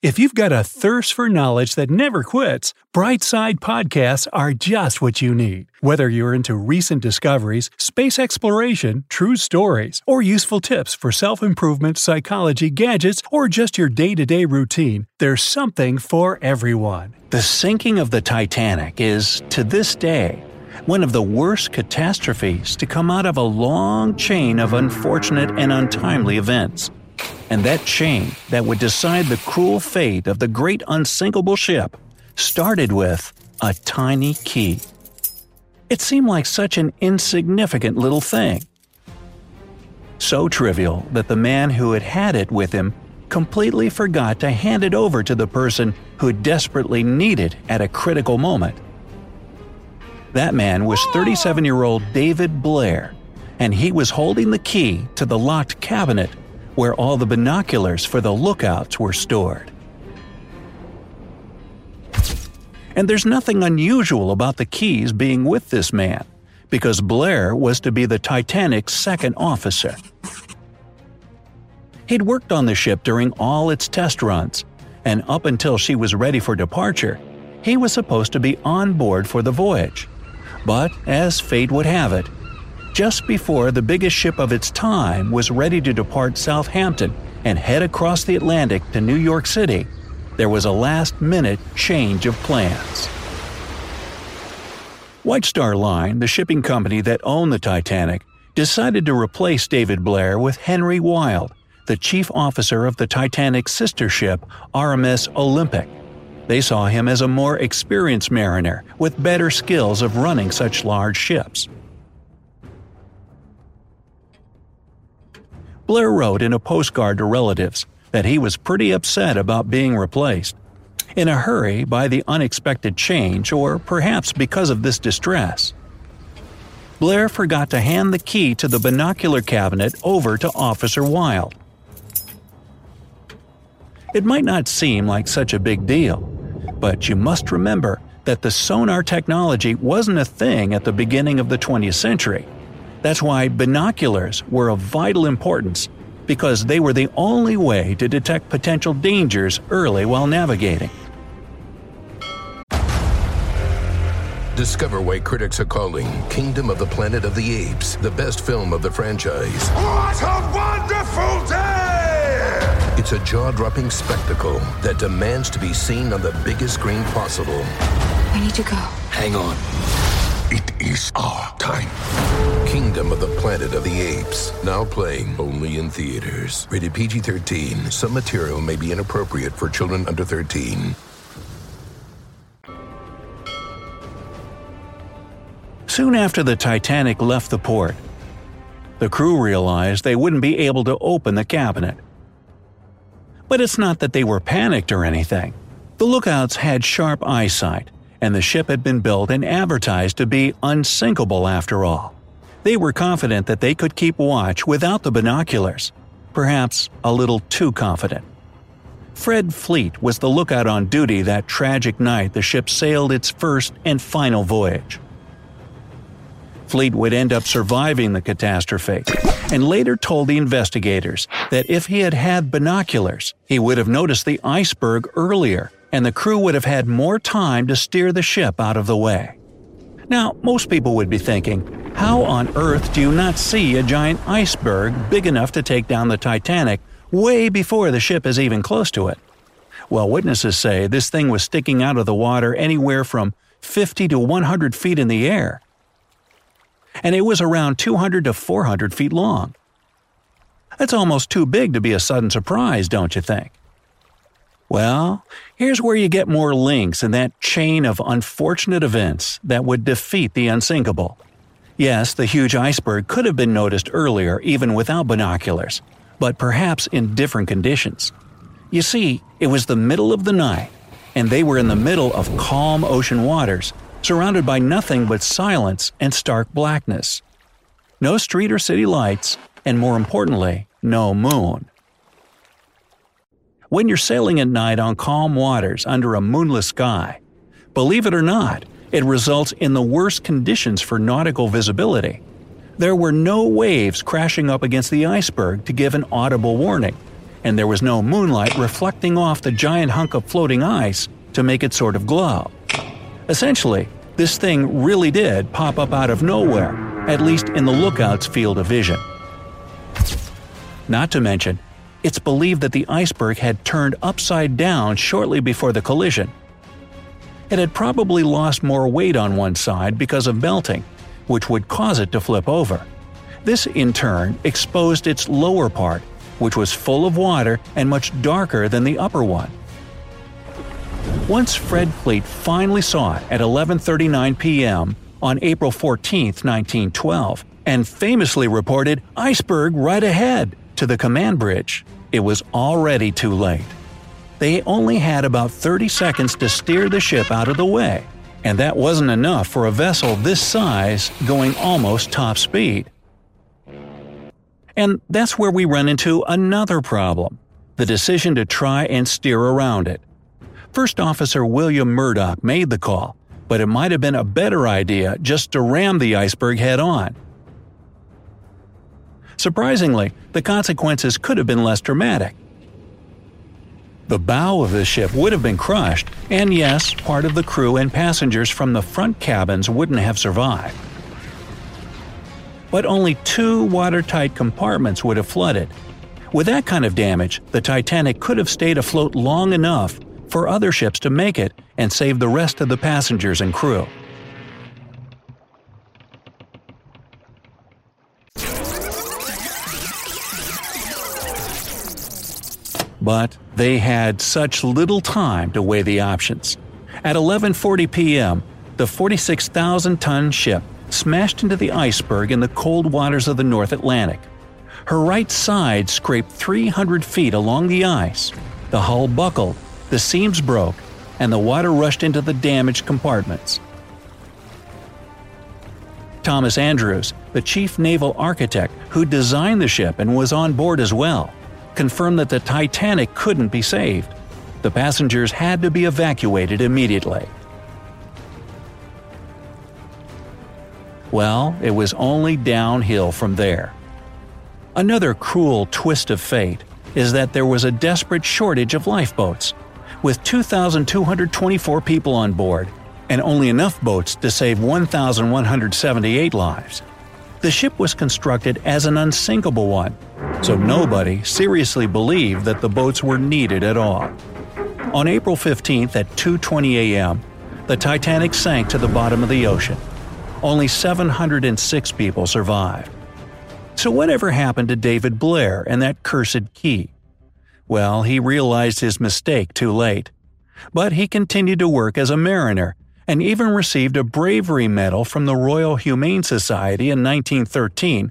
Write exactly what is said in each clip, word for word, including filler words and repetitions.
If you've got a thirst for knowledge that never quits, Brightside Podcasts are just what you need. Whether you're into recent discoveries, space exploration, true stories, or useful tips for self-improvement, psychology, gadgets, or just your day-to-day routine, there's something for everyone. The sinking of the Titanic is, to this day, one of the worst catastrophes to come out of a long chain of unfortunate and untimely events. And that chain that would decide the cruel fate of the great unsinkable ship started with a tiny key. It seemed like such an insignificant little thing. So trivial that the man who had had it with him completely forgot to hand it over to the person who desperately needed it at a critical moment. That man was thirty-seven-year-old David Blair, and he was holding the key to the locked cabinet where all the binoculars for the lookouts were stored. And there's nothing unusual about the keys being with this man, because Blair was to be the Titanic's second officer. He'd worked on the ship during all its test runs, and up until she was ready for departure, he was supposed to be on board for the voyage. But, as fate would have it, just before the biggest ship of its time was ready to depart Southampton and head across the Atlantic to New York City, there was a last-minute change of plans. White Star Line, the shipping company that owned the Titanic, decided to replace David Blair with Henry Wilde, the chief officer of the Titanic's sister ship, R M S Olympic. They saw him as a more experienced mariner with better skills of running such large ships. Blair wrote in a postcard to relatives that he was pretty upset about being replaced. In a hurry by the unexpected change, or perhaps because of this distress, Blair forgot to hand the key to the binocular cabinet over to Officer Wilde. It might not seem like such a big deal, but you must remember that the sonar technology wasn't a thing at the beginning of the twentieth century. That's why binoculars were of vital importance, because they were the only way to detect potential dangers early while navigating. Discover why critics are calling Kingdom of the Planet of the Apes the best film of the franchise. What a wonderful day! It's a jaw-dropping spectacle that demands to be seen on the biggest screen possible. We need to go. Hang on. It is our time. Kingdom of the Planet of the Apes. Now playing only in theaters. Rated P G thirteen. Some material may be inappropriate for children under thirteen. Soon after the Titanic left the port, the crew realized they wouldn't be able to open the cabinet. But it's not that they were panicked or anything. The lookouts had sharp eyesight, and the ship had been built and advertised to be unsinkable after all. They were confident that they could keep watch without the binoculars, perhaps a little too confident. Fred Fleet was the lookout on duty that tragic night the ship sailed its first and final voyage. Fleet would end up surviving the catastrophe, and later told the investigators that if he had had binoculars, he would have noticed the iceberg earlier, and the crew would have had more time to steer the ship out of the way. Now, most people would be thinking, how on earth do you not see a giant iceberg big enough to take down the Titanic way before the ship is even close to it? Well, witnesses say this thing was sticking out of the water anywhere from fifty to one hundred feet in the air, and it was around two hundred to four hundred feet long. That's almost too big to be a sudden surprise, don't you think? Well, here's where you get more links in that chain of unfortunate events that would defeat the unsinkable. Yes, the huge iceberg could have been noticed earlier even without binoculars, but perhaps in different conditions. You see, it was the middle of the night, and they were in the middle of calm ocean waters, surrounded by nothing but silence and stark blackness. No street or city lights, and more importantly, no moon. When you're sailing at night on calm waters under a moonless sky, believe it or not, it results in the worst conditions for nautical visibility. There were no waves crashing up against the iceberg to give an audible warning, and there was no moonlight reflecting off the giant hunk of floating ice to make it sort of glow. Essentially, this thing really did pop up out of nowhere, at least in the lookout's field of vision. Not to mention, it's believed that the iceberg had turned upside down shortly before the collision. It had probably lost more weight on one side because of melting, which would cause it to flip over. This, in turn, exposed its lower part, which was full of water and much darker than the upper one. Once Fred Fleet finally saw it at eleven thirty-nine p m on April fourteenth, nineteen twelve, and famously reported "Iceberg right ahead" to the command bridge, it was already too late. They only had about thirty seconds to steer the ship out of the way, and that wasn't enough for a vessel this size going almost top speed. And that's where we run into another problem: the decision to try and steer around it. First Officer William Murdoch made the call, but it might have been a better idea just to ram the iceberg head-on. Surprisingly, the consequences could have been less dramatic. The bow of the ship would have been crushed, and yes, part of the crew and passengers from the front cabins wouldn't have survived. But only two watertight compartments would have flooded. With that kind of damage, the Titanic could have stayed afloat long enough for other ships to make it and save the rest of the passengers and crew. But they had such little time to weigh the options. At eleven forty p m, the forty-six thousand ton ship smashed into the iceberg in the cold waters of the North Atlantic. Her right side scraped three hundred feet along the ice, the hull buckled, the seams broke, and the water rushed into the damaged compartments. Thomas Andrews, the chief naval architect who designed the ship and was on board as well, confirmed that the Titanic couldn't be saved. The passengers had to be evacuated immediately. Well, it was only downhill from there. Another cruel twist of fate is that there was a desperate shortage of lifeboats, with two thousand two hundred twenty-four people on board and only enough boats to save one thousand one hundred seventy-eight lives. The ship was constructed as an unsinkable one, so nobody seriously believed that the boats were needed at all. On April fifteenth at two twenty a m, the Titanic sank to the bottom of the ocean. Only seven hundred six people survived. So whatever happened to David Blair and that cursed key? Well, he realized his mistake too late. But he continued to work as a mariner, and even received a bravery medal from the Royal Humane Society in nineteen thirteen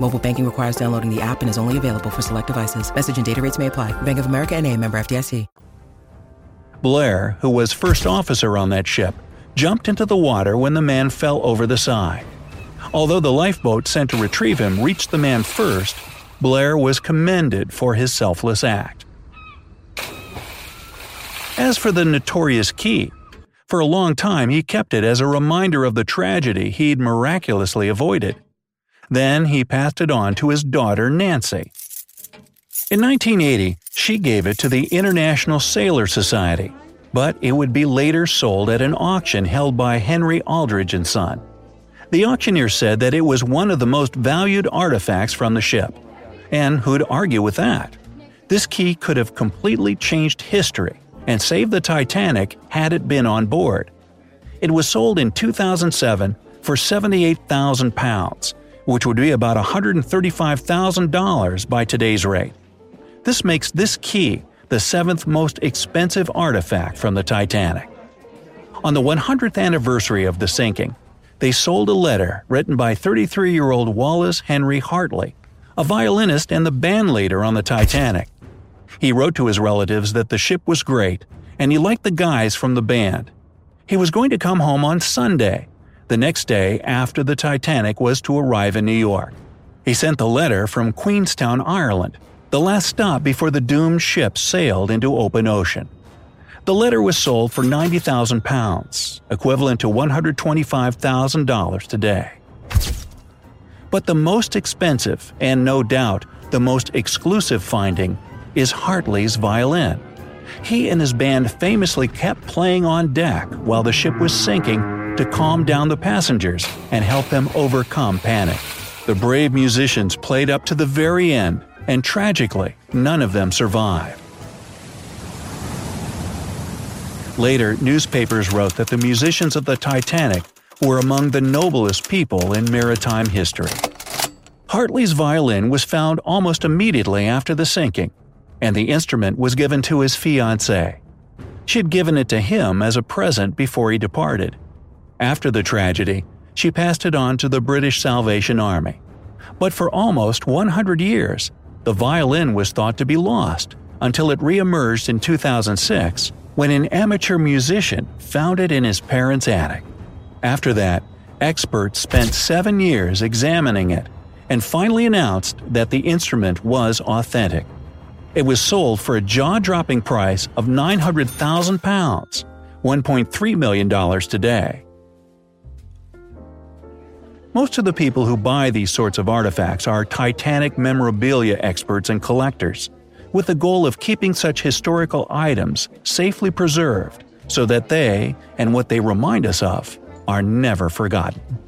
Mobile banking requires downloading the app and is only available for select devices. Message and data rates may apply. Bank of America N A, member F D I C. Blair, who was first officer on that ship, jumped into the water when the man fell over the side. Although the lifeboat sent to retrieve him reached the man first, Blair was commended for his selfless act. As for the notorious key, for a long time he kept it as a reminder of the tragedy he'd miraculously avoided. Then he passed it on to his daughter Nancy. In nineteen eighty, she gave it to the International Sailor Society, but it would be later sold at an auction held by Henry Aldridge and Son. The auctioneer said that it was one of the most valued artifacts from the ship. And who'd argue with that? This key could have completely changed history, and saved the Titanic had it been on board. It was sold in two thousand seven for seventy-eight thousand pounds, which would be about one hundred thirty-five thousand dollars by today's rate. This makes this key the seventh most expensive artifact from the Titanic. On the one hundredth anniversary of the sinking, they sold a letter written by thirty-three-year-old Wallace Henry Hartley, a violinist and the band leader on the Titanic. He wrote to his relatives that the ship was great, and he liked the guys from the band. He was going to come home on Sunday, the next day after the Titanic was to arrive in New York. He sent the letter from Queenstown, Ireland, the last stop before the doomed ship sailed into open ocean. The letter was sold for ninety thousand pounds, equivalent to one hundred twenty-five thousand dollars today. But the most expensive, and no doubt the most exclusive finding, is Hartley's violin. He and his band famously kept playing on deck while the ship was sinking to calm down the passengers and help them overcome panic. The brave musicians played up to the very end, and tragically, none of them survived. Later, newspapers wrote that the musicians of the Titanic were among the noblest people in maritime history. Hartley's violin was found almost immediately after the sinking, and the instrument was given to his fiancée. She had given it to him as a present before he departed. After the tragedy, she passed it on to the British Salvation Army. But for almost one hundred years, the violin was thought to be lost, until it re-emerged in two thousand six when an amateur musician found it in his parents' attic. After that, experts spent seven years examining it and finally announced that the instrument was authentic. It was sold for a jaw-dropping price of nine hundred thousand pounds, one point three million dollars today. Most of the people who buy these sorts of artifacts are Titanic memorabilia experts and collectors, with the goal of keeping such historical items safely preserved so that they, and what they remind us of, are never forgotten.